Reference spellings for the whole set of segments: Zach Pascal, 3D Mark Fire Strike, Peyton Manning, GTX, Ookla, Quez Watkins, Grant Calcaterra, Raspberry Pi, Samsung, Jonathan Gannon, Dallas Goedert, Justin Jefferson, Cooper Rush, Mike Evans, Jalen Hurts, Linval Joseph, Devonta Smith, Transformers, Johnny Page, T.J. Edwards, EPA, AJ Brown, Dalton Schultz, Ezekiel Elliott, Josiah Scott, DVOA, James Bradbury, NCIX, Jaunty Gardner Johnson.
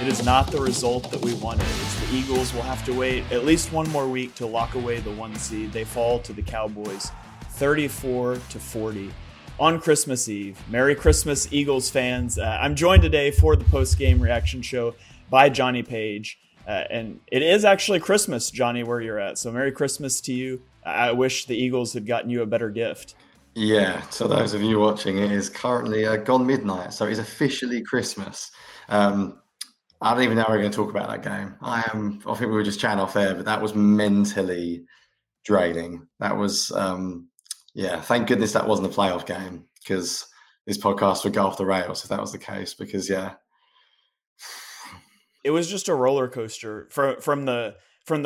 It is not the result that we wanted. It's the Eagles will have to wait at least one more week to lock away the one seed. They fall to the Cowboys 34-40 on Christmas Eve. Merry Christmas, Eagles fans. I'm joined today for the post-game reaction show by Johnny Page. And it is actually Christmas, Johnny, where you're at. So Merry Christmas to you. I wish the Eagles had gotten you a better gift. Yeah, to those of you watching, it is currently gone midnight. So it's officially Christmas. I don't even know how we're going to talk about that game. I think we were just chatting off air, but that was mentally draining. That was, thank goodness that wasn't a playoff game, because this podcast would go off the rails if that was the case, because, yeah. It was just a roller coaster. From the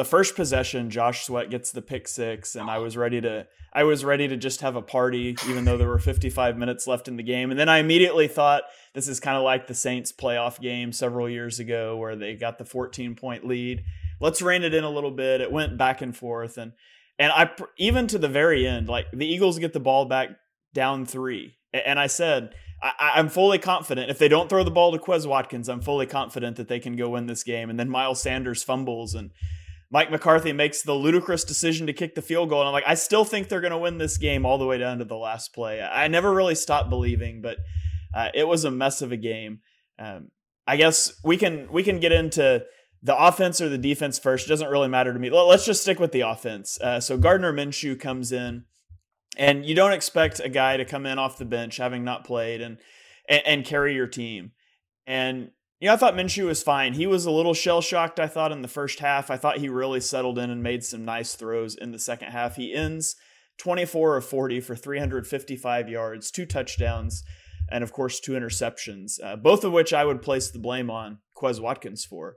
first possession, Josh Sweat gets the pick six, and I was ready to just have a party, even though there were 55 minutes left in the game. And then I immediately thought, this is kind of like the Saints playoff game several years ago where they got the 14-point lead. Let's rein it in a little bit. It went back and forth, and I, even to the very end, like, the Eagles get the ball back down three, and I said, I'm fully confident. If they don't throw the ball to Quez Watkins, I'm fully confident that they can go win this game. And then Miles Sanders fumbles, and Mike McCarthy makes the ludicrous decision to kick the field goal. And I'm like, I still think they're going to win this game all the way down to the last play. I never really stopped believing, but it was a mess of a game. I guess we can get into the offense or the defense first. It doesn't really matter to me. Let's just stick with the offense. So Gardner Minshew comes in, and you don't expect a guy to come in off the bench having not played and carry your team. And I thought Minshew was fine. He was a little shell-shocked, I thought, in the first half. I thought he really settled in and made some nice throws in the second half. He ends 24 of 40 for 355 yards, 2 touchdowns, and, of course, 2 interceptions, both of which I would place the blame on Quez Watkins for.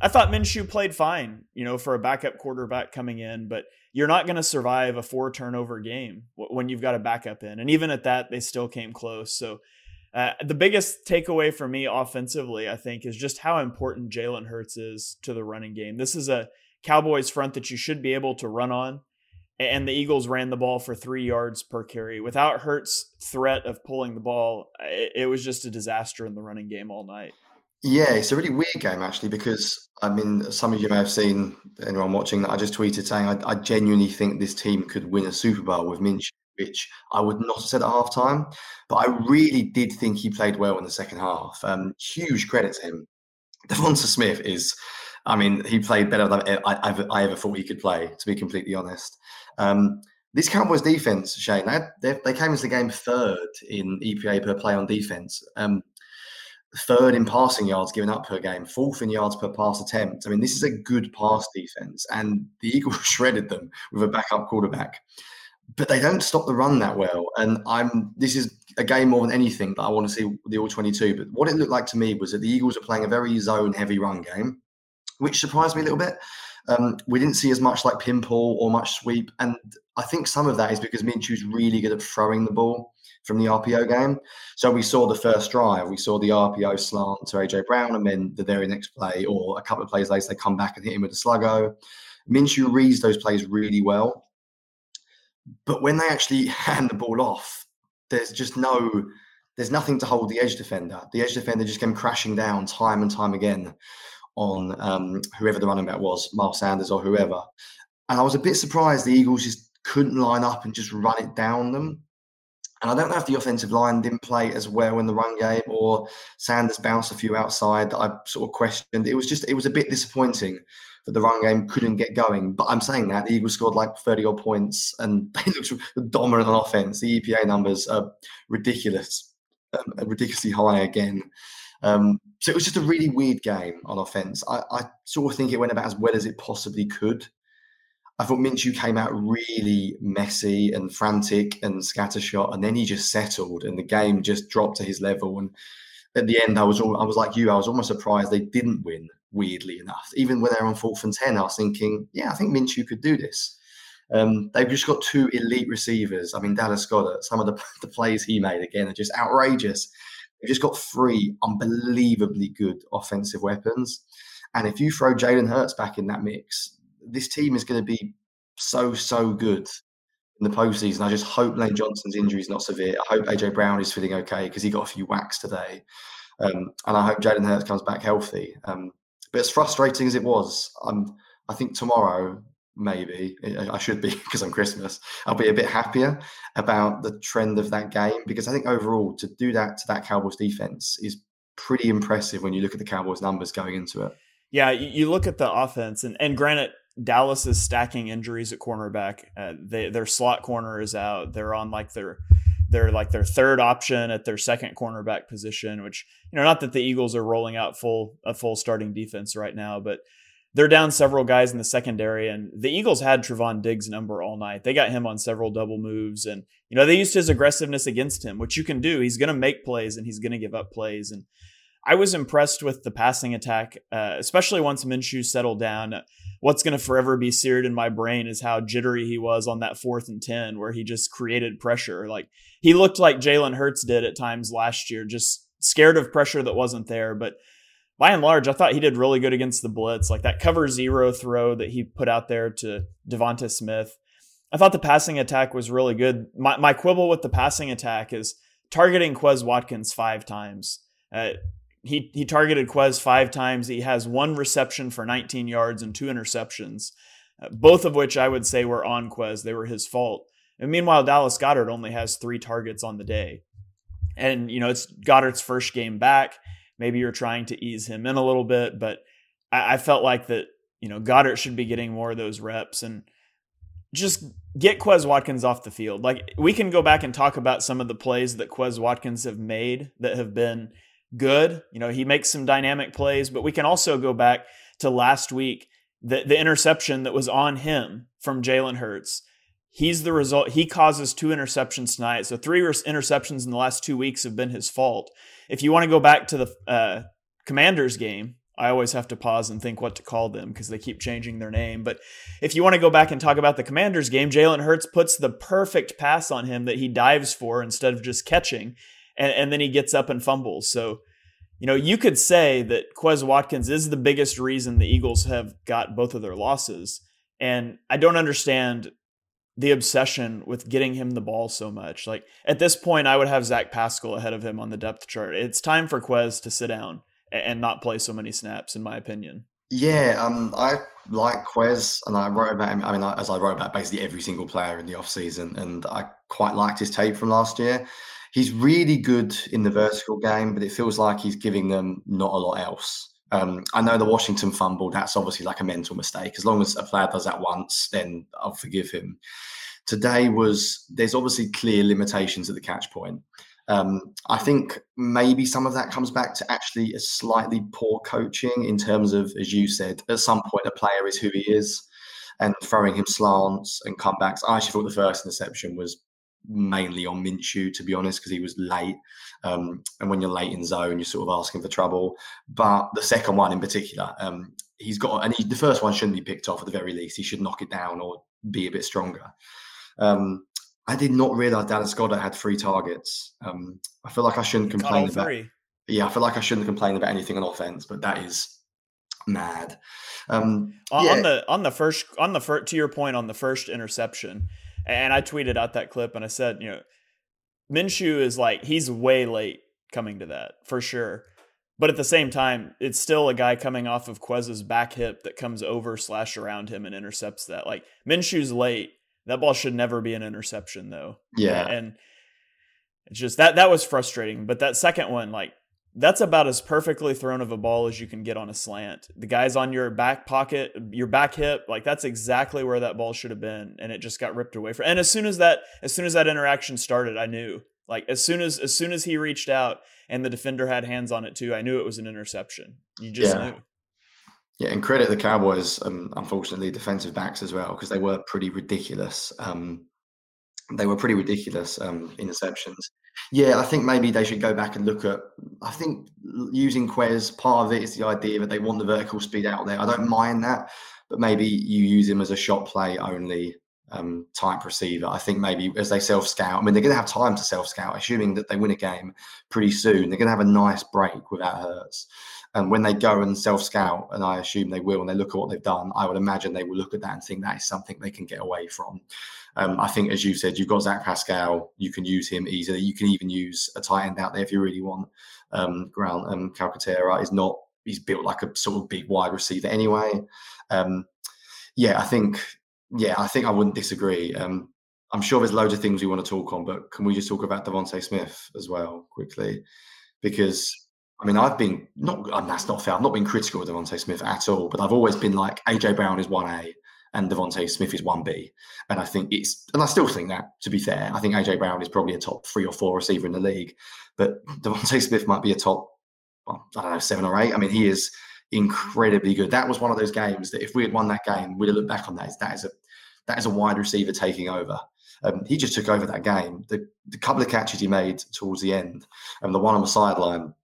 I thought Minshew played fine, for a backup quarterback coming in, but you're not going to survive a 4-turnover game when you've got a backup in. And even at that, they still came close. So the biggest takeaway for me offensively, I think, is just how important Jalen Hurts is to the running game. This is a Cowboys front that you should be able to run on, and the Eagles ran the ball for 3 yards per carry. Without Hurts' threat of pulling the ball, it was just a disaster in the running game all night. Yeah, it's a really weird game, actually, because, some of you may have seen, anyone watching, that I just tweeted saying I genuinely think this team could win a Super Bowl with Minshew, which I would not have said at halftime. But I really did think he played well in the second half. Huge credit to him. Devonta Smith is, he played better than I ever thought he could play, to be completely honest. This Cowboys defense, Shane, they came into the game third in EPA per play on defense. Third in passing yards given up per game, 4th in yards per pass attempt. This is a good pass defense, and the Eagles shredded them with a backup quarterback. But they don't stop the run that well, and this is a game more than anything that I want to see the All-22. But what it looked like to me was that the Eagles are playing a very zone-heavy run game, which surprised me a little bit. We didn't see as much like pinball or much sweep, and I think some of that is because Minshew's really good at throwing the ball from the RPO game. So we saw the first drive, we saw the RPO slant to AJ Brown, and then the very next play or a couple of plays later, they come back and hit him with a sluggo. Minshew reads those plays really well. But when they actually hand the ball off, there's just no there's nothing to hold the edge defender. The edge defender just came crashing down time and time again on whoever the running back was, Miles Sanders or whoever. And I was a bit surprised the Eagles just couldn't line up and just run it down them. And I don't know if the offensive line didn't play as well in the run game or Sanders bounced a few outside that I sort of questioned. It was a bit disappointing that the run game couldn't get going. But I'm saying that the Eagles scored like 30-odd points and they looked dominant on offense. The EPA numbers are ridiculous, ridiculously high again. So it was just a really weird game on offense. I sort of think it went about as well as it possibly could. I thought Minshew came out really messy and frantic and scattershot, and then he just settled, and the game just dropped to his level. And at the end, I was like you, I was almost surprised they didn't win. Weirdly enough, even when they were on 4th and 10, I was thinking, yeah, I think Minshew could do this. They've just got two elite receivers. I mean, Dallas Goedert, some of the plays he made again are just outrageous. They've just got three unbelievably good offensive weapons, and if you throw Jalen Hurts back in that mix, this team is going to be so good in the postseason. I just hope Lane Johnson's injury is not severe. I hope AJ Brown is feeling okay because he got a few whacks today, and I hope Jalen Hurts comes back healthy. But as frustrating as it was, I think tomorrow, maybe, I should be because I'm Christmas, I'll be a bit happier about the trend of that game because I think overall to do that to that Cowboys defense is pretty impressive when you look at the Cowboys numbers going into it. Yeah, you look at the offense, and granted, Dallas is stacking injuries at cornerback. Their slot corner is out. They're on like their third option at their second cornerback position, which, you know, not that the Eagles are rolling out a full starting defense right now, but they're down several guys in the secondary, and the Eagles had Trevon Diggs' number all night. They got him on several double moves, and, you know, they used his aggressiveness against him, which you can do. He's going to make plays and he's going to give up plays. And I was impressed with the passing attack, especially once Minshew settled down. What's going to forever be seared in my brain is how jittery he was on that 4th and 10 where he just created pressure. Like, he looked like Jalen Hurts did at times last year, just scared of pressure that wasn't there. But by and large, I thought he did really good against the blitz. Like that cover zero throw that he put out there to Devonta Smith, I thought the passing attack was really good. My quibble with the passing attack is targeting Quez Watkins 5 times. He targeted Quez 5 times. He has 1 reception for 19 yards and 2 interceptions, both of which I would say were on Quez. They were his fault. And meanwhile, Dallas Goedert only has 3 targets on the day. And, you know, it's Goddard's first game back. Maybe you're trying to ease him in a little bit, but I felt like that, you know, Goedert should be getting more of those reps and just get Quez Watkins off the field. Like, we can go back and talk about some of the plays that Quez Watkins have made that have been good. You know, he makes some dynamic plays, but we can also go back to last week, the interception that was on him from Jalen Hurts. He's the result. He causes 2 interceptions tonight. So 3 interceptions in the last 2 weeks have been his fault. If you want to go back to the Commanders game, I always have to pause and think what to call them because they keep changing their name. But if you want to go back and talk about the Commanders game, Jalen Hurts puts the perfect pass on him that he dives for instead of just catching. And then he gets up and fumbles. So, you know, you could say that Quez Watkins is the biggest reason the Eagles have got both of their losses. And I don't understand the obsession with getting him the ball so much. Like, at this point, I would have Zach Pascal ahead of him on the depth chart. It's time for Quez to sit down and not play so many snaps, in my opinion. Yeah, I like Quez, and I wrote about him. I mean, as I wrote about basically every single player in the offseason, and I quite liked his tape from last year. He's really good in the vertical game, but it feels like he's giving them not a lot else. I know the Washington fumble, that's obviously like a mental mistake. As long as a player does that once, then I'll forgive him. Today there's obviously clear limitations at the catch point. I think maybe some of that comes back to actually a slightly poor coaching in terms of, as you said, at some point a player is who he is and throwing him slants and comebacks. I actually thought the first interception was mainly on Minshew, to be honest, because he was late. And when you're late in zone, you're sort of asking for trouble. But the second one in particular, the first one shouldn't be picked off at the very least. He should knock it down or be a bit stronger. I did not realize Dallas Goedert had 3 targets. I feel like I shouldn't complain about 3. Yeah, I feel like I shouldn't complain about anything on offense, but that is mad. To your point on the first interception. And I tweeted out that clip and I said, you know, Minshew is like, he's way late coming to that for sure. But at the same time, it's still a guy coming off of Quez's back hip that comes over slash around him and intercepts that. Like, Minshew's late. That ball should never be an interception, though. Yeah. And it's just that was frustrating. But that second one, like, that's about as perfectly thrown of a ball as you can get on a slant. The guy's on your back pocket, your back hip. Like, that's exactly where that ball should have been. And it just got ripped away from. And as soon as that interaction started, I knew. Like, as soon as he reached out and the defender had hands on it too, I knew it was an interception. You just knew. Yeah, and credit the Cowboys, unfortunately, defensive backs as well, because they were pretty ridiculous. Interceptions. Yeah, I think maybe they should go back and look at, I think using Quez, part of it is the idea that they want the vertical speed out there. I don't mind that, but maybe you use him as a shot play only type receiver. I think maybe as they self-scout, I mean, they're going to have time to self-scout, assuming that they win a game pretty soon. They're going to have a nice break without Hurts. And when they go and self-scout, and I assume they will, and they look at what they've done, I would imagine they will look at that and think that is something they can get away from. I think, as you said, you've got Zach Pascal. You can use him easily. You can even use a tight end out there if you really want. Grant Calcaterra is not, he's built like a sort of big wide receiver anyway. I think I wouldn't disagree. I'm sure there's loads of things we want to talk on, but can we just talk about Devonta Smith as well quickly? Because, I mean, that's not fair. I've not been critical of Devonta Smith at all, but I've always been like, AJ Brown is 1A and Devonta Smith is 1B. And I still think that, to be fair. I think AJ Brown is probably a top 3 or 4 receiver in the league, but Devonta Smith might be a top, 7 or 8. I mean, he is incredibly good. That was one of those games that if we had won that game, we'd have looked back on that. That is a wide receiver taking over. He just took over that game. The couple of catches he made towards the end, and the one on the sideline,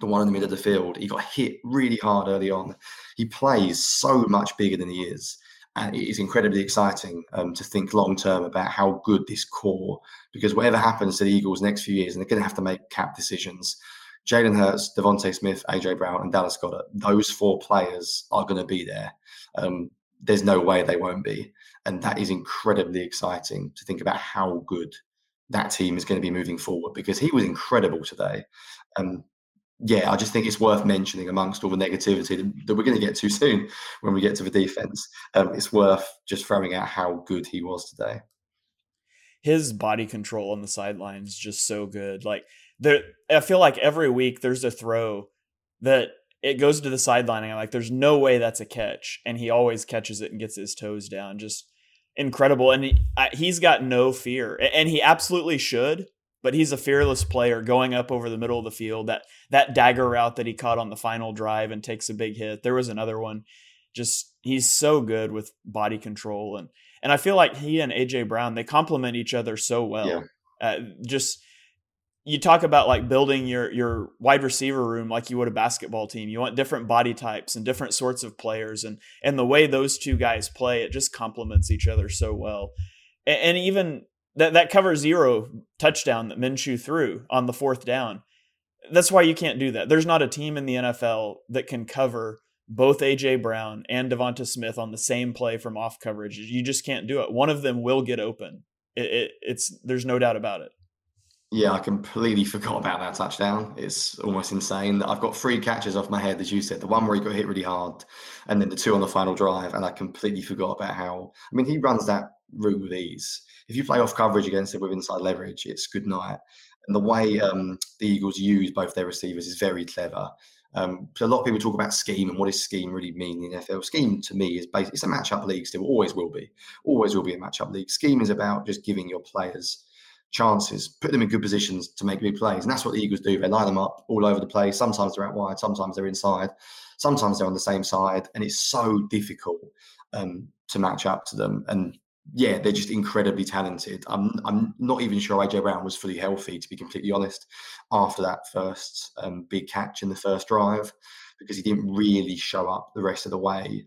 the one in the middle of the field, he got hit really hard early on. He plays so much bigger than he is. And it is incredibly exciting to think long-term about how good this core, because whatever happens to the Eagles next few years, and they're going to have to make cap decisions, Jalen Hurts, Devonta Smith, AJ Brown, and Dallas Goedert, those 4 players are going to be there. There's no way they won't be. And that is incredibly exciting to think about how good that team is going to be moving forward, because he was incredible today. I just think it's worth mentioning amongst all the negativity that we're going to get to soon when we get to the defense. It's worth just throwing out how good he was today. His body control on the sidelines is just so good. Like, there, I feel like every week there's a throw that it goes to the sideline and I'm like, there's no way that's a catch. And he always catches it and gets his toes down. Just incredible. And he's got no fear. And he absolutely should, but he's a fearless player going up over the middle of the field. That dagger route that he caught on the final drive and takes a big hit. There was another one. Just, he's so good with body control. And I feel like he and A.J. Brown, they complement each other so well. Yeah. You talk about like building your wide receiver room like you would a basketball team. You want different body types and different sorts of players. And the way those two guys play, it just complements each other so well. And even that cover zero touchdown that Minshew threw on the 4th down, that's why you can't do that. There's not a team in the NFL that can cover both A.J. Brown and Devonta Smith on the same play from off coverage. You just can't do it. One of them will get open. There's no doubt about it. Yeah, I completely forgot about that touchdown. It's almost insane. I've got 3 catches off my head, as you said. The one where he got hit really hard, and then the 2 on the final drive, and I completely forgot about how... I mean, he runs that route with ease. If you play off coverage against it with inside leverage, it's good night. And the way the Eagles use both their receivers is very clever. So a lot of people talk about scheme and what does scheme really mean in the NFL. Scheme to me is it's a matchup league still, always will be a matchup league. Scheme is about just giving your players chances, put them in good positions to make big plays. And that's what the Eagles do. They line them up all over the place. Sometimes they're out wide, sometimes they're inside, sometimes they're on the same side. And it's so difficult to match up to them. And yeah, they're just incredibly talented. I'm not even sure AJ Brown was fully healthy, to be completely honest, after that first big catch in the first drive, because he didn't really show up the rest of the way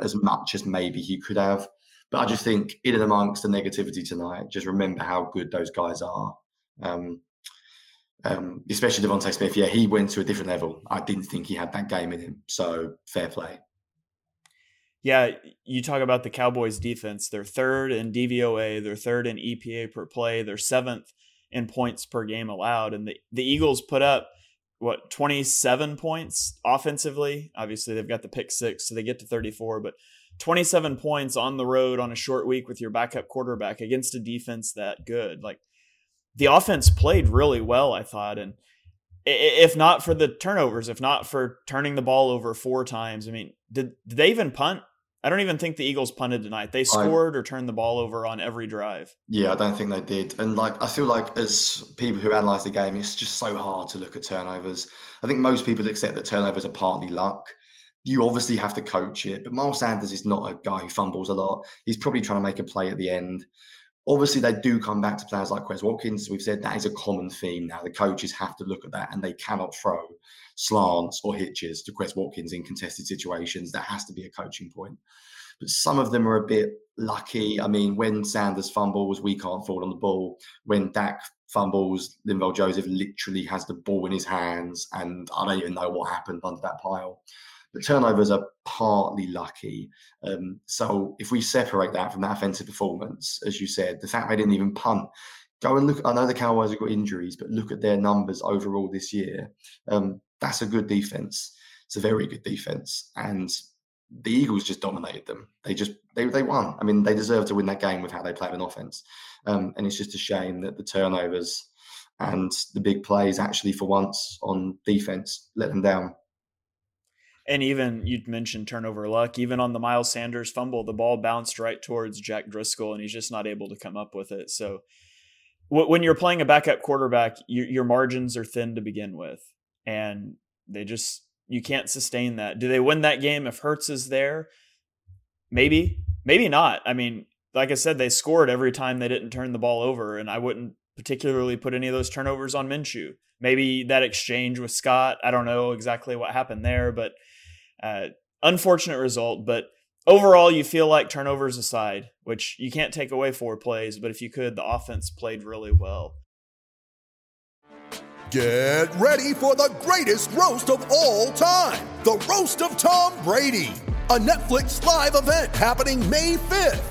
as much as maybe he could have. But I just think in and amongst the negativity tonight, just remember how good those guys are. Especially Devonta Smith. Yeah, he went to a different level. I didn't think he had that game in him. So fair play. Yeah, you talk about the Cowboys defense. They're 3rd in DVOA. They're 3rd in EPA per play. They're 7th in points per game allowed. And the Eagles put up, 27 points offensively. Obviously, they've got the pick six, so they get to 34, but 27 points on the road on a short week with your backup quarterback against a defense that good. Like, the offense played really well, I thought. And if not for the turnovers, if not for turning the ball over four times, I mean, did they even punt? I don't even think the Eagles punted tonight. They scored or turned the ball over on every drive. Yeah, I don't think they did. And I feel like as people who analyze the game, it's just so hard to look at turnovers. I think most people accept that turnovers are partly luck. You obviously have to coach it, but Miles Sanders is not a guy who fumbles a lot. He's probably trying to make a play at the end. Obviously, they do come back to players like Quez Watkins. We've said that is a common theme now. The coaches have to look at that, and they cannot throw slants or hitches to Quez Watkins in contested situations. That has to be a coaching point. But some of them are a bit lucky. I mean, when Sanders fumbles, we can't fall on the ball. When Dak fumbles, Linval Joseph literally has the ball in his hands, and I don't even know what happened under that pile. The turnovers are partly lucky. So if we separate that from that offensive performance, as you said, the fact they didn't even punt, go and look. I know the Cowboys have got injuries, but look at their numbers overall this year. That's a good defense. It's a very good defense. And the Eagles just dominated them. They won. I mean, they deserve to win that game with how they played an offense. And it's just a shame that the turnovers and the big plays actually for once on defense let them down. And even, you'd mentioned turnover luck, even on the Miles Sanders fumble, the ball bounced right towards Jack Driscoll, and he's just not able to come up with it. So when you're playing a backup quarterback, your margins are thin to begin with, and you can't sustain that. Do they win that game if Hurts is there? Maybe not. I mean, like I said, they scored every time they didn't turn the ball over, and I wouldn't particularly put any of those turnovers on Minshew. Maybe that exchange with Scott, I don't know exactly what happened there, but unfortunate result. But overall, you feel like turnovers aside, which you can't take away four plays, but if you could, the offense played really well. Get ready for the greatest roast of all time, the Roast of Tom Brady, a Netflix live event happening May 5th.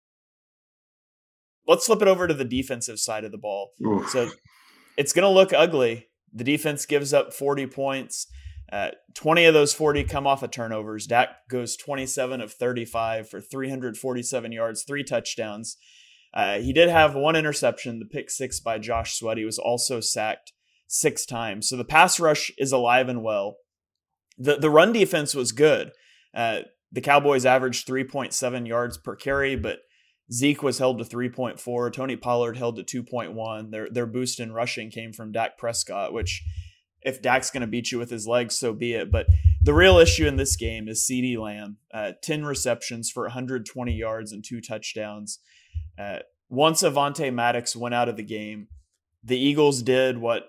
Let's flip it over to the defensive side of the ball. Oof. So it's going to look ugly. The defense gives up 40 points. 20 of those 40 come off of turnovers. Dak goes 27 of 35 for 347 yards, 3 touchdowns. He did have 1 interception, the pick six by Josh Sweat. He was also sacked 6 times. So the pass rush is alive and well. The run defense was good. The Cowboys averaged 3.7 yards per carry, but Zeke was held to 3.4. Tony Pollard held to 2.1. Their boost in rushing came from Dak Prescott, which if Dak's going to beat you with his legs, so be it. But the real issue in this game is CeeDee Lamb. 10 receptions for 120 yards and 2 touchdowns. Once Avante Maddox went out of the game, the Eagles did what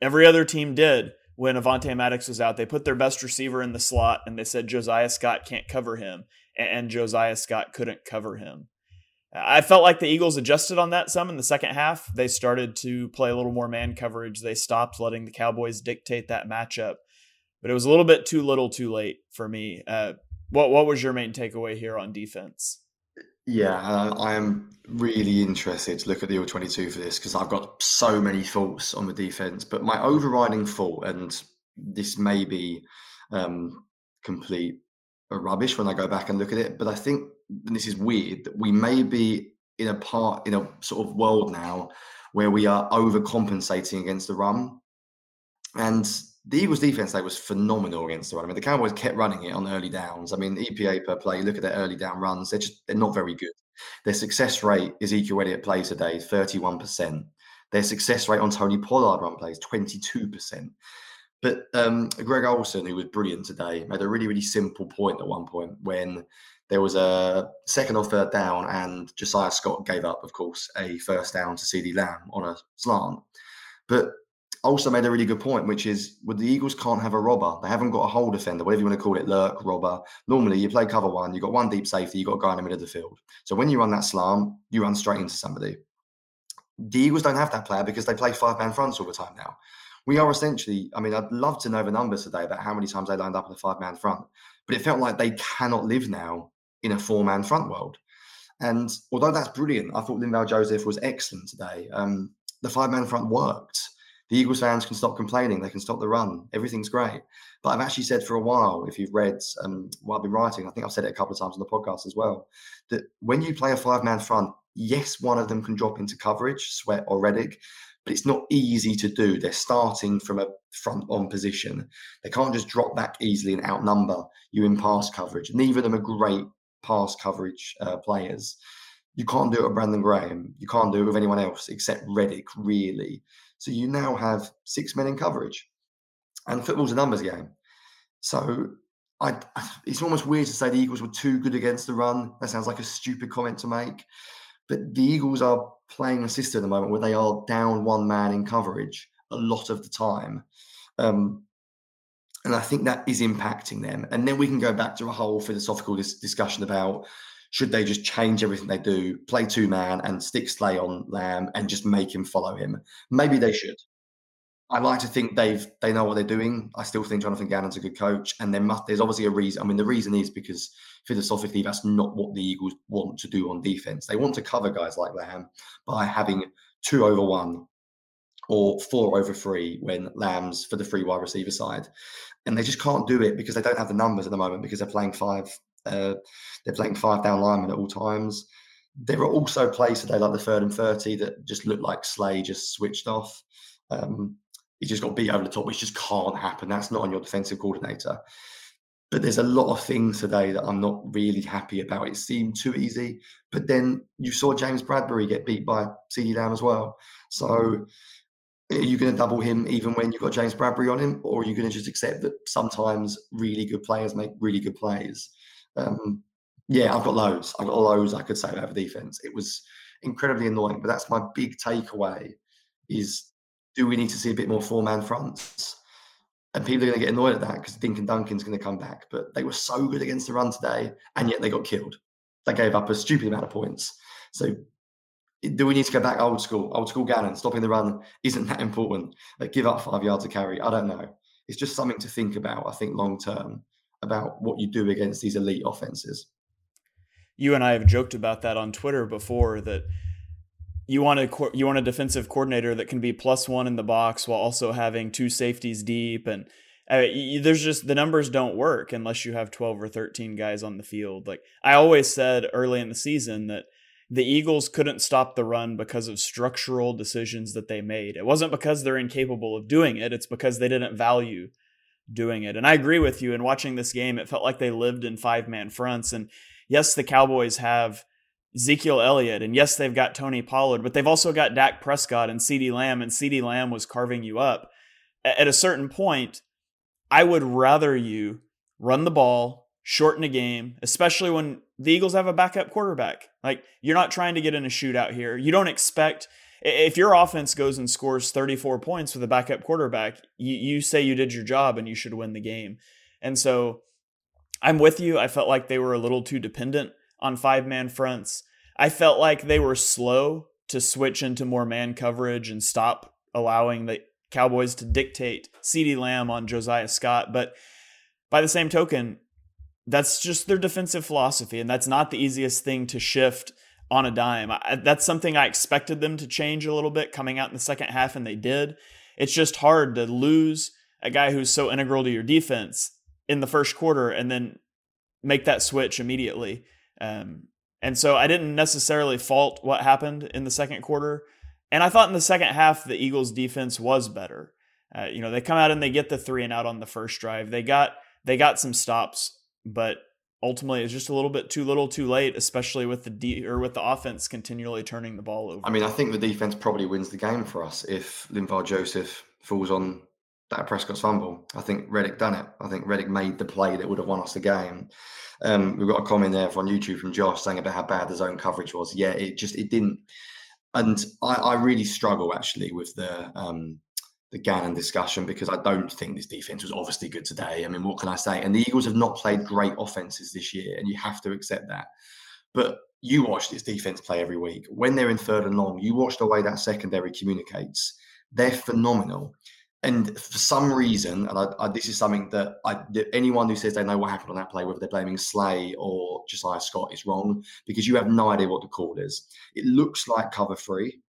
every other team did when Avante Maddox was out. They put their best receiver in the slot, and they said Josiah Scott can't cover him, and Josiah Scott couldn't cover him. I felt like the Eagles adjusted on that some in the second half. They started to play a little more man coverage. They stopped letting the Cowboys dictate that matchup. But it was a little bit too little too late for me. What was your main takeaway here on defense? Yeah, I am really interested to look at the All-22 for this because I've got so many thoughts on the defense. But my overriding thought, and this may be complete rubbish when I go back and look at it, but I think, and this is weird, that we may be in a sort of world now where we are overcompensating against the run. And the Eagles' defense was phenomenal against the run. I mean, the Cowboys kept running it on early downs. I mean, EPA per play, look at their early down runs. They're not very good. Their success rate, Ezekiel Elliott plays today, is 31%. Their success rate on Tony Pollard run plays, 22%. But Greg Olsen, who was brilliant today, made a really, really simple point at one point when there was a second or third down and Josiah Scott gave up, of course, a first down to CeeDee Lamb on a slant. But Olsen made a really good point, which is the Eagles can't have a robber. They haven't got a hole defender, whatever you want to call it, lurk, robber. Normally, you play cover one, you've got one deep safety, you've got a guy in the middle of the field. So when you run that slant, you run straight into somebody. The Eagles don't have that player because they play five-man fronts all the time now. We are essentially, I mean, I'd love to know the numbers today about how many times they lined up in a five-man front, but it felt like they cannot live now in a four-man front world. And although that's brilliant, I thought Linval Joseph was excellent today. The five-man front worked. The Eagles fans can stop complaining. They can stop the run. Everything's great. But I've actually said for a while, if you've read what I've been writing, I think I've said it a couple of times on the podcast as well, that when you play a five-man front, yes, one of them can drop into coverage, Sweat or Reddick, but it's not easy to do. They're starting from a front-on position. They can't just drop back easily and outnumber you in pass coverage. Neither of them are great pass coverage players. You can't do it with Brandon Graham. You can't do it with anyone else except Reddick, really. So you now have six men in coverage. And football's a numbers game. So it's almost weird to say the Eagles were too good against the run. That sounds like a stupid comment to make. But the Eagles are playing a system at the moment where they are down one man in coverage a lot of the time. And I think that is impacting them. And then we can go back to a whole philosophical discussion about should they just change everything they do, play two man and stick Slay on Lamb and just make him follow him. Maybe they should. I like to think they know what they're doing. I still think Jonathan Gannon's a good coach, and there's obviously a reason. I mean, the reason is because philosophically, that's not what the Eagles want to do on defense. They want to cover guys like Lamb by having 2 over 1 or 4 over 3 when Lamb's for the free wide receiver side, and they just can't do it because they don't have the numbers at the moment because they're playing five. They're playing five down linemen at all times. There are also plays today like the 3rd and 30 that just look like Slay just switched off. He just got beat over the top, which just can't happen. That's not on your defensive coordinator. But there's a lot of things today that I'm not really happy about. It seemed too easy. But then you saw James Bradbury get beat by CeeDee Lamb as well. So are you going to double him even when you've got James Bradbury on him? Or are you going to just accept that sometimes really good players make really good plays? I've got loads I could say about the defense. It was incredibly annoying. But that's my big takeaway is, do we need to see a bit more four-man fronts? And people are going to get annoyed at that because Dink and Duncan's going to come back. But they were so good against the run today, and yet they got killed. They gave up a stupid amount of points. So do we need to go back old school? Old school Gannon, stopping the run isn't that important. Like, give up 5 yards a carry. I don't know. It's just something to think about, I think, long-term, about what you do against these elite offenses. You and I have joked about that on Twitter before, that you want a defensive coordinator that can be +1 in the box while also having two safeties deep. And there's just, the numbers don't work unless you have 12 or 13 guys on the field. Like I always said early in the season that the Eagles couldn't stop the run because of structural decisions that they made. It wasn't because they're incapable of doing it. It's because they didn't value doing it. And I agree with you. In watching this game, it felt like they lived in five-man fronts. And yes, the Cowboys have Ezekiel Elliott, and yes, they've got Tony Pollard, but they've also got Dak Prescott and CeeDee Lamb, and CeeDee Lamb was carving you up. At a certain point, I would rather you run the ball, shorten a game, especially when the Eagles have a backup quarterback. Like, you're not trying to get in a shootout here. You don't expect, if your offense goes and scores 34 points with a backup quarterback, you say you did your job and you should win the game. And so I'm with you. I felt like they were a little too dependent on five-man fronts. I felt like they were slow to switch into more man coverage and stop allowing the Cowboys to dictate CeeDee Lamb on Josiah Scott. But by the same token, that's just their defensive philosophy, and that's not the easiest thing to shift on a dime. That's something I expected them to change a little bit coming out in the second half, and they did. It's just hard to lose a guy who's so integral to your defense in the first quarter and then make that switch immediately. And so I didn't necessarily fault what happened in the second quarter. And I thought in the second half, the Eagles defense was better. They come out and they get the 3-and-out on the first drive. They got some stops, but ultimately it's just a little bit too little, too late, especially with the offense continually turning the ball over. I mean, I think the defense probably wins the game for us if Linval Joseph falls on Dak Prescott's fumble. I think Reddick done it. I think Reddick made the play that would have won us the game. We've got a comment there on YouTube from Josh saying about how bad the zone coverage was. Yeah, it didn't. And I really struggle actually with the Gannon discussion, because I don't think this defense was obviously good today. I mean, what can I say? And the Eagles have not played great offenses this year, and you have to accept that. But you watch this defense play every week. When they're in third and long, you watch the way that secondary communicates. They're phenomenal. And for some reason, and this is something that anyone who says they know what happened on that play, whether they're blaming Slay or Josiah Scott, is wrong, because you have no idea what the call is. It looks like cover three.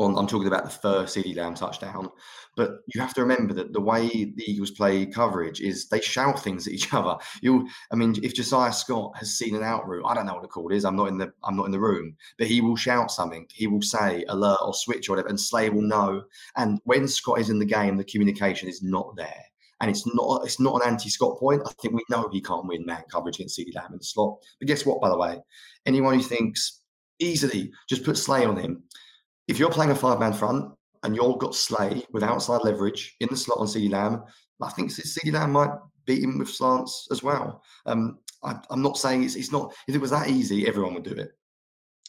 I'm talking about the first CeeDee Lamb touchdown. But you have to remember that the way the Eagles play coverage is they shout things at each other. If Josiah Scott has seen an out route, I don't know what the call is. I'm not in the room, but he will shout something. He will say alert or switch or whatever, and Slay will know. And when Scott is in the game, the communication is not there. And it's not an anti-Scott point. I think we know he can't win man coverage against CeeDee Lamb in the slot. But guess what, by the way? Anyone who thinks easily, just put Slay on him. If you're playing a five-man front and you've got Slay with outside leverage in the slot on CeeDee Lamb, I think CeeDee Lamb might beat him with slants as well. I'm not saying it's not. If it was that easy, everyone would do it.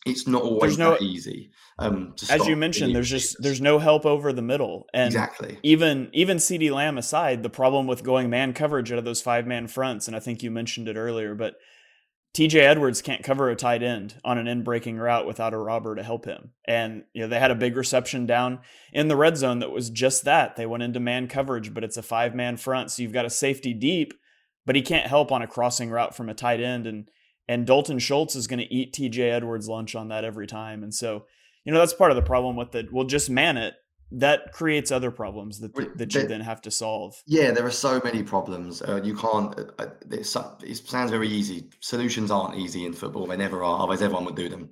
It's not always that easy. As you mentioned, there's no help over the middle. And exactly. Even CeeDee Lamb aside, the problem with going man coverage out of those five-man fronts, and I think you mentioned it earlier, but T.J. Edwards can't cover a tight end on an in-breaking route without a robber to help him. And they had a big reception down in the red zone that was just that. They went into man coverage, but it's a five-man front, so you've got a safety deep, but he can't help on a crossing route from a tight end. And Dalton Schultz is going to eat T.J. Edwards' lunch on that every time. And so, that's part of the problem with it. We'll just man it. That creates other problems that you then have to solve. Yeah, there are so many problems. You can't. It sounds very easy. Solutions aren't easy in football. They never are. Otherwise, everyone would do them.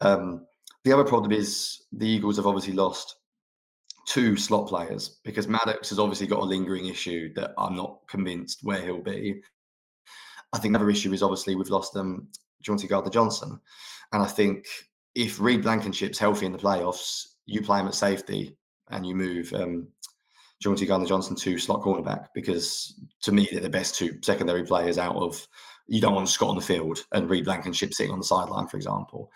The other problem is the Eagles have obviously lost two slot players, because Maddox has obviously got a lingering issue that I'm not convinced where he'll be. I think another issue is obviously we've lost Jaunty Gardner Johnson, and I think if Reed Blankenship's healthy in the playoffs, you play him at safety. And you move Jaunty Gardner-Johnson to slot cornerback, because to me they're the best two secondary players out of. You don't want Scott on the field and Reed Blankenship sitting on the sideline, for example.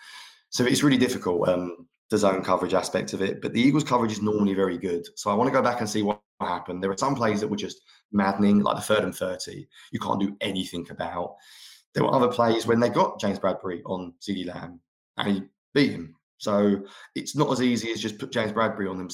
So it's really difficult, the zone coverage aspect of it. But the Eagles' coverage is normally very good. So I want to go back and see what happened. There are some plays that were just maddening, like the 3rd and 30. You can't do anything about. There were other plays when they got James Bradbury on CeeDee Lamb and he beat him. So it's not as easy as just put James Bradbury on them.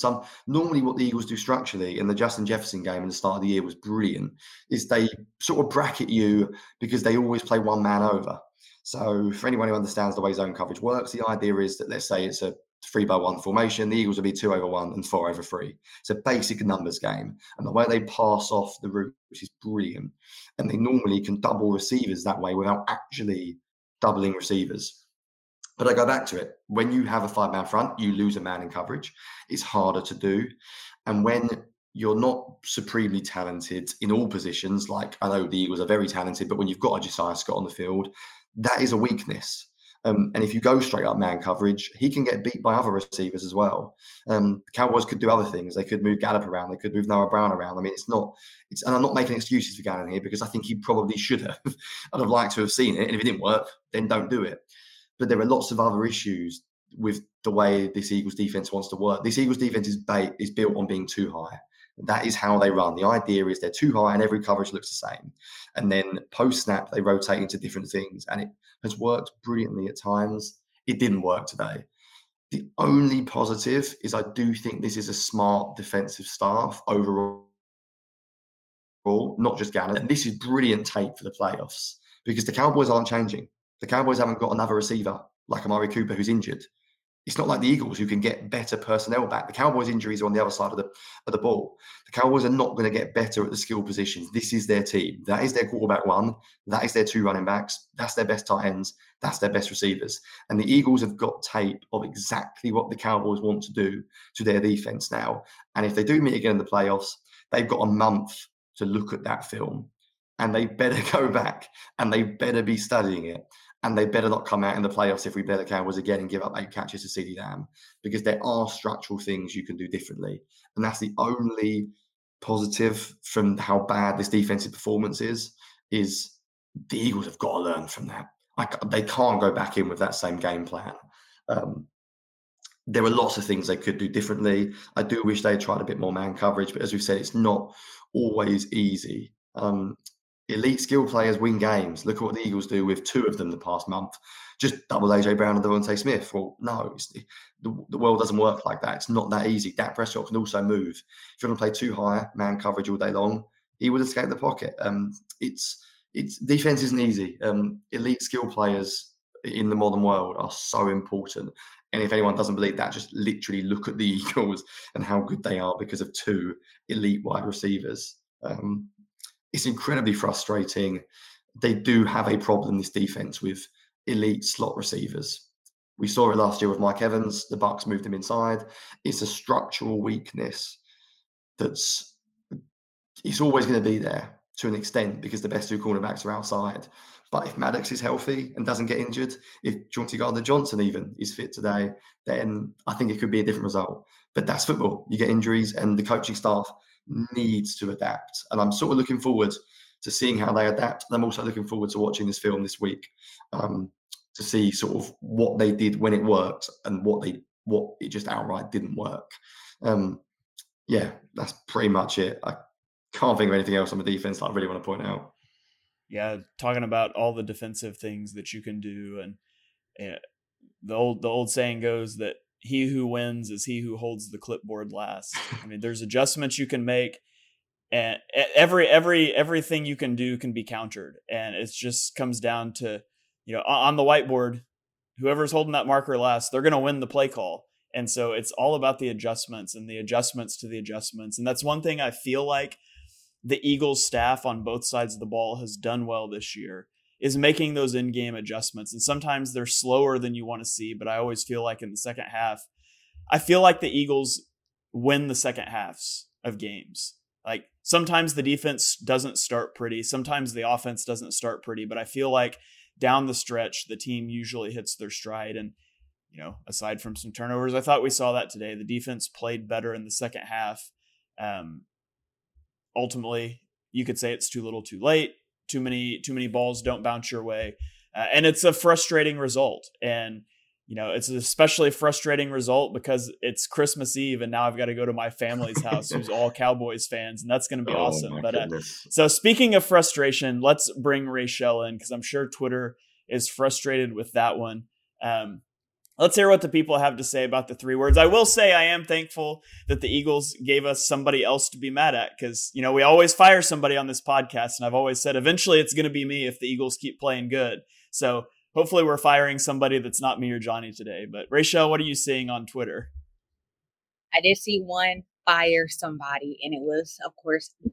Normally what the Eagles do structurally in the Justin Jefferson game in the start of the year was brilliant, is they sort of bracket you because they always play one man over. So for anyone who understands the way zone coverage works, the idea is that, let's say it's a 3-by-1 formation, the Eagles will be 2-over-1 and 4-over-3. It's a basic numbers game. And the way they pass off the route, which is brilliant. And they normally can double receivers that way without actually doubling receivers. But I go back to it. When you have a five-man front, you lose a man in coverage. It's harder to do. And when you're not supremely talented in all positions, like I know the Eagles are very talented, but when you've got a Josiah Scott on the field, that is a weakness. And if you go straight up man coverage, he can get beat by other receivers as well. Cowboys could do other things. They could move Gallup around. They could move Noah Brown around. I mean, and I'm not making excuses for Gannon here, because I think he probably should have. I'd have liked to have seen it. And if it didn't work, then don't do it. But there are lots of other issues with the way this Eagles defense wants to work. This Eagles defense is built on being too high. That is how they run. The idea is they're too high and every coverage looks the same. And then post-snap, they rotate into different things. And it has worked brilliantly at times. It didn't work today. The only positive is I do think this is a smart defensive staff overall, not just Gannon. And this is brilliant tape for the playoffs, because the Cowboys aren't changing. The Cowboys haven't got another receiver like Amari Cooper, who's injured. It's not like the Eagles who can get better personnel back. The Cowboys' injuries are on the other side of the ball. The Cowboys are not going to get better at the skill positions. This is their team. That is their quarterback one. That is their two running backs. That's their best tight ends. That's their best receivers. And the Eagles have got tape of exactly what the Cowboys want to do to their defense now. And if they do meet again in the playoffs, they've got a month to look at that film. And they better go back and they better be studying it. And they better not come out in the playoffs if we play the Cowboys again and give up 8 catches to CeeDee Lamb, because there are structural things you can do differently. And that's the only positive from how bad this defensive performance is the Eagles have got to learn from that. They can't go back in with that same game plan. There are lots of things they could do differently. I do wish they had tried a bit more man coverage, but as we've said, it's not always easy. Elite skill players win games. Look at what the Eagles do with 2 of them the past month. Just double AJ Brown and Devonta Smith. Well, no, the world doesn't work like that. It's not that easy. Dak Prescott can also move. If you want to play too high, man coverage all day long, he would escape the pocket. Defense isn't easy. Elite skill players in the modern world are so important. And if anyone doesn't believe that, just literally look at the Eagles and how good they are because of 2 elite wide receivers. It's incredibly frustrating. They do have a problem, this defense, with elite slot receivers. We saw it last year with Mike Evans. The Bucs moved him inside. It's a structural weakness it's always going to be there to an extent because the best 2 cornerbacks are outside. But if Maddox is healthy and doesn't get injured, if Gardner Johnson even is fit today, then I think it could be a different result. But that's football. You get injuries and the coaching staff needs to adapt, and I'm sort of looking forward to seeing how they adapt. And I'm also looking forward to watching this film this week to see sort of what they did when it worked and what it just outright didn't work. That's pretty much it. I can't think of anything else on the defense that I really want to point out. Yeah, talking about all the defensive things that you can do, and the old saying goes that he who wins is he who holds the clipboard last. I mean, there's adjustments you can make, and everything you can do can be countered. And it just comes down to, on the whiteboard, whoever's holding that marker last, they're going to win the play call. And so it's all about the adjustments and the adjustments to the adjustments. And that's one thing I feel like the Eagles staff on both sides of the ball has done well this year, is making those in-game adjustments. And sometimes they're slower than you want to see, but I always feel like in the second half, I feel like the Eagles win the second halves of games. Like sometimes the defense doesn't start pretty. Sometimes the offense doesn't start pretty, but I feel like down the stretch, the team usually hits their stride. And, aside from some turnovers, I thought we saw that today. The defense played better in the second half. Ultimately, you could say it's too little too late. Too many balls don't bounce your way. And it's a frustrating result. And, it's an especially frustrating result because it's Christmas Eve and now I've got to go to my family's house who's all Cowboys fans. And that's going to be awesome. But so speaking of frustration, let's bring Rachelle in because I'm sure Twitter is frustrated with that one. Let's hear what the people have to say about the 3 words. I will say I am thankful that the Eagles gave us somebody else to be mad at because, we always fire somebody on this podcast. And I've always said, eventually it's going to be me if the Eagles keep playing good. So hopefully we're firing somebody that's not me or Johnny today. But Rachelle, what are you seeing on Twitter? I did see one fire somebody, and it was, of course, that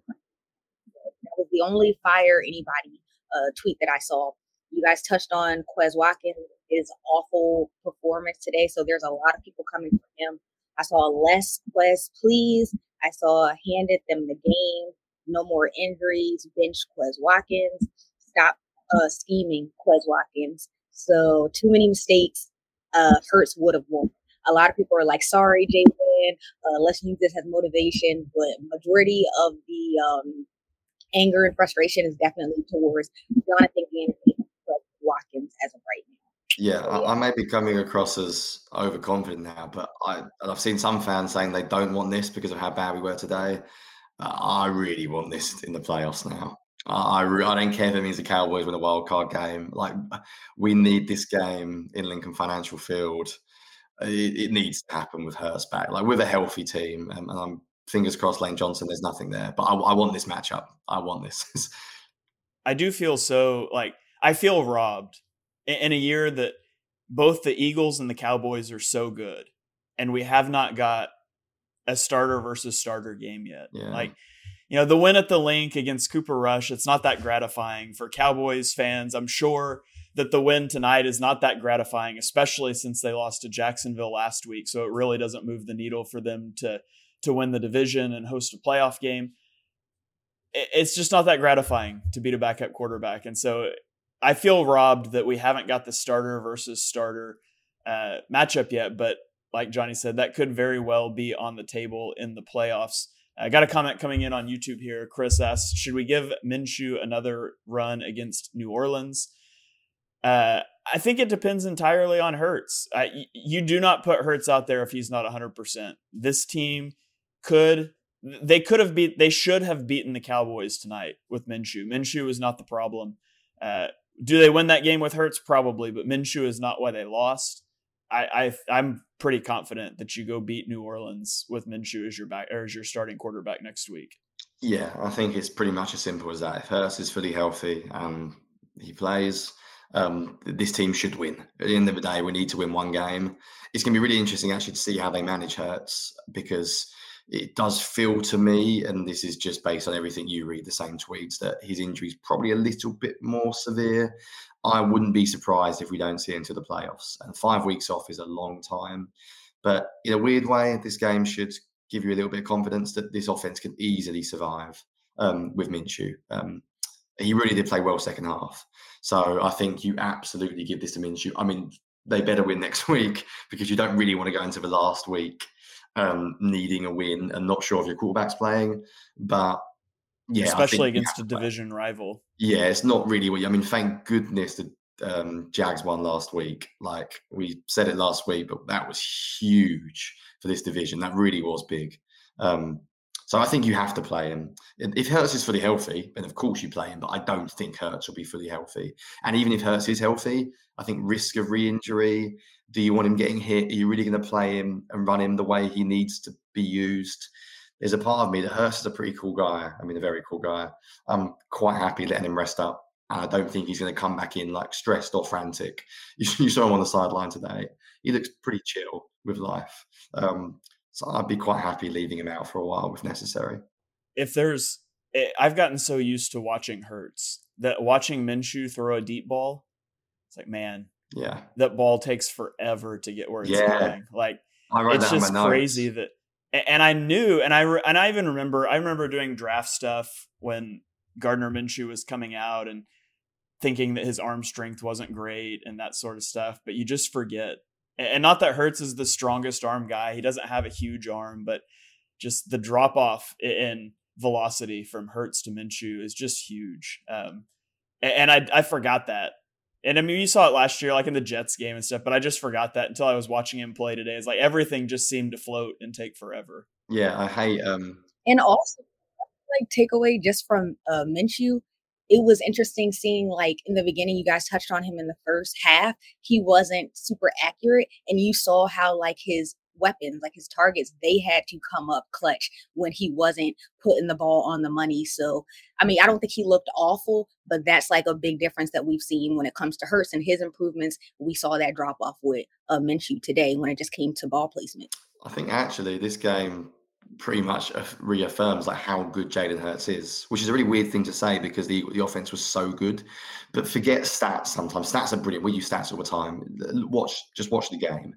was the only fire anybody tweet that I saw. You guys touched on Quez Watkins. His awful performance today. So there's a lot of people coming for him. I saw less Quez, please. I saw handed them the game. No more injuries. Bench Quez Watkins. Stop scheming Quez Watkins. So too many mistakes. Hurts would have won. A lot of people are like, sorry, Jalen. Let's use this as motivation. But majority of the anger and frustration is definitely towards Jonathan Gannon and Quez Watkins as of right now. Yeah, I may be coming across as overconfident now, but I've seen some fans saying they don't want this because of how bad we were today. I really want this in the playoffs now. I don't care if it means the Cowboys win a wildcard game. Like, we need this game in Lincoln Financial Field. It needs to happen with Hurts back, like with a healthy team. And I'm fingers crossed, Lane Johnson, there's nothing there. But I want this matchup. I want this. I do feel so, I feel robbed. In a year that both the Eagles and the Cowboys are so good, and we have not got a starter versus starter game yet. Yeah. Like, you know, the win at the Link against Cooper Rush, it's not that gratifying for Cowboys fans. I'm sure that the win tonight is not that gratifying, especially since they lost to Jacksonville last week. So it really doesn't move the needle for them to win the division and host a playoff game. It's just not that gratifying to beat a backup quarterback. And so I feel robbed that we haven't got the starter versus starter matchup yet. But like Johnny said, that could very well be on the table in the playoffs. I got a comment coming in on YouTube here. Chris asks, should we give Minshew another run against New Orleans? I think it depends entirely on Hurts. You do not put Hurts out there if he's not 100%. This team should have beaten the Cowboys tonight with Minshew. Minshew is not the problem. Do they win that game with Hurts? Probably, but Minshew is not why they lost. I'm pretty confident that you go beat New Orleans with Minshew as your starting quarterback next week. Yeah, I think it's pretty much as simple as that. If Hurts is fully healthy and he plays, this team should win. At the end of the day, we need to win one game. It's going to be really interesting actually to see how they manage Hurts, because it does feel to me, and this is just based on everything you read, the same tweets, that his injury is probably a little bit more severe. I wouldn't be surprised if we don't see him to the playoffs. And 5 weeks off is a long time. But in a weird way, this game should give you a little bit of confidence that this offense can easily survive with Minshew. He really did play well second half. So I think you absolutely give this to Minshew. I mean, they better win next week, because you don't really want to go into the last week needing a win and not sure if your quarterback's playing. But yeah, especially against a division rival. Yeah, it's not really what you, I mean, thank goodness the Jags won last week. Like we said it last week, but that was huge for this division. That really was big. So I think you have to play him. If Hurts is fully healthy, then of course you play him, but I don't think Hurts will be fully healthy. And even if Hurts is healthy, I think risk of re-injury, do you want him getting hit? Are you really going to play him and run him the way he needs to be used? There's a part of me that Hurts is a pretty cool guy. I mean, a very cool guy. I'm quite happy letting him rest up. And I don't think he's going to come back in like stressed or frantic. You saw him on the sideline today. He looks pretty chill with life. So I'd be quite happy leaving him out for a while if necessary. I've gotten so used to watching Hurts that watching Minshew throw a deep ball, it's like, man, yeah, that ball takes forever to get where it's going. Like, it's just crazy that. And I knew, and I remember doing draft stuff when Gardner Minshew was coming out and thinking that his arm strength wasn't great and that sort of stuff. But you just forget. And not that Hurts is the strongest arm guy. He doesn't have a huge arm, but just the drop-off in velocity from Hurts to Minshew is just huge. And I forgot that. And I mean, you saw it last year, like in the Jets game and stuff, but I just forgot that until I was watching him play today. It's like everything just seemed to float and take forever. Yeah, I hate... And also, like, takeaway just from Minshew, it was interesting seeing, like, in the beginning, you guys touched on him in the first half. He wasn't super accurate, and you saw how, like, his weapons, like his targets, they had to come up clutch when he wasn't putting the ball on the money. So, I mean, I don't think he looked awful, but that's, like, a big difference that we've seen when it comes to Hurts and his improvements. We saw that drop off with Minshew today when it just came to ball placement. I think, actually, this game pretty much reaffirms like how good Jalen Hurts is, which is a really weird thing to say because the offense was so good. But forget stats sometimes. Stats are brilliant. We use stats all the time. Just watch the game.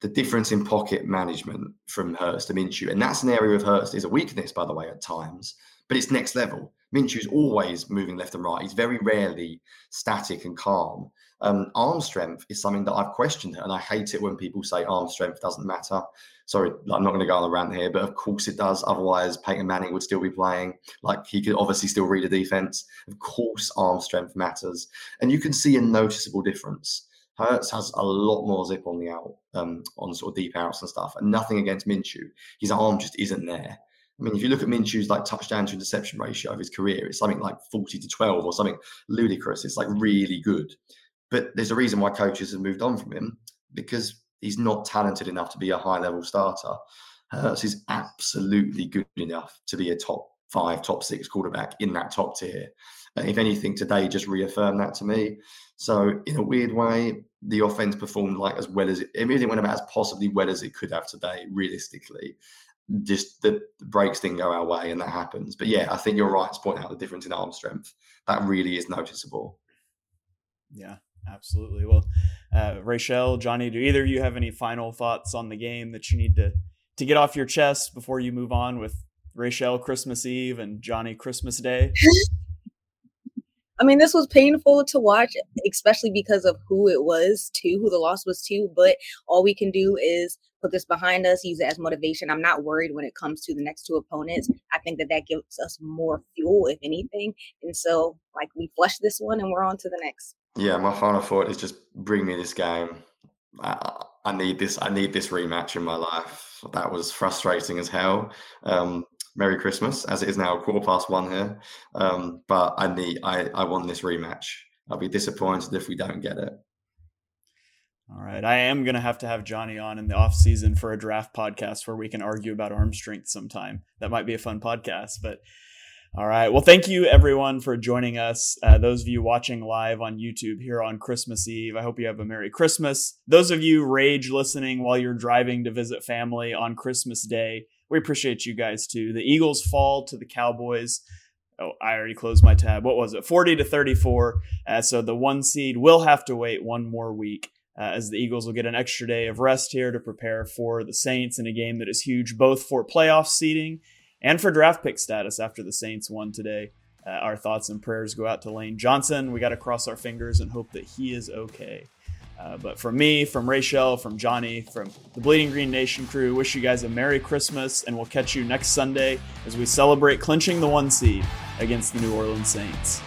The difference in pocket management from Hurts to Minshew, and that's an area of Hurts is a weakness, by the way, at times, but it's next level. Minshew's always moving left and right. He's very rarely static and calm. Arm strength is something that I've questioned, and I hate it when people say arm strength doesn't matter. Sorry, I'm not going to go on a rant here, but of course it does. Otherwise, Peyton Manning would still be playing. Like, he could obviously still read a defense. Of course, arm strength matters. And you can see a noticeable difference. Hurts has a lot more zip on the out, on sort of deep outs and stuff, and nothing against Minshew. His arm just isn't there. I mean, if you look at Minshew's like touchdown to interception ratio of his career, it's something like 40-12 or something ludicrous. It's like really good. But there's a reason why coaches have moved on from him, because he's not talented enough to be a high-level starter. Hurts is absolutely good enough to be a top 5, top 6 quarterback in that top tier. And if anything, today just reaffirmed that to me. So in a weird way, the offense performed like as well as it really went about as possibly well as it could have today, realistically. Just the breaks didn't go our way, and that happens. But yeah, I think you're right to point out the difference in arm strength. That really is noticeable. Yeah, absolutely. Well, Rachel, Johnny, do either of you have any final thoughts on the game that you need to get off your chest before you move on with Rachel Christmas Eve and Johnny Christmas Day? I mean, this was painful to watch, especially because of who it was to, who the loss was to. But all we can do is put this behind us, use it as motivation. I'm not worried when it comes to the next two opponents. I think that gives us more fuel, if anything. And so, like, we flush this one and we're on to the next. Yeah, my final thought is just bring me this game. I need this. I need this rematch in my life. That was frustrating as hell. Merry Christmas, as it is now 1:15 here. But I won this rematch. I'll be disappointed if we don't get it. All right. I am going to have Johnny on in the off season for a draft podcast where we can argue about arm strength sometime. That might be a fun podcast, but all right. Well, thank you everyone for joining us. Those of you watching live on YouTube here on Christmas Eve, I hope you have a Merry Christmas. Those of you rage listening while you're driving to visit family on Christmas Day, we appreciate you guys too. The Eagles fall to the Cowboys. Oh, I already closed my tab. What was it? 40-34. So the 1 seed will have to wait one more week. As the Eagles will get an extra day of rest here to prepare for the Saints in a game that is huge, both for playoff seeding and for draft pick status after the Saints won today. Our thoughts and prayers go out to Lane Johnson. We got to cross our fingers and hope that he is okay. But from me, from Rachel, from Johnny, from the Bleeding Green Nation crew, wish you guys a Merry Christmas, and we'll catch you next Sunday as we celebrate clinching the 1 seed against the New Orleans Saints.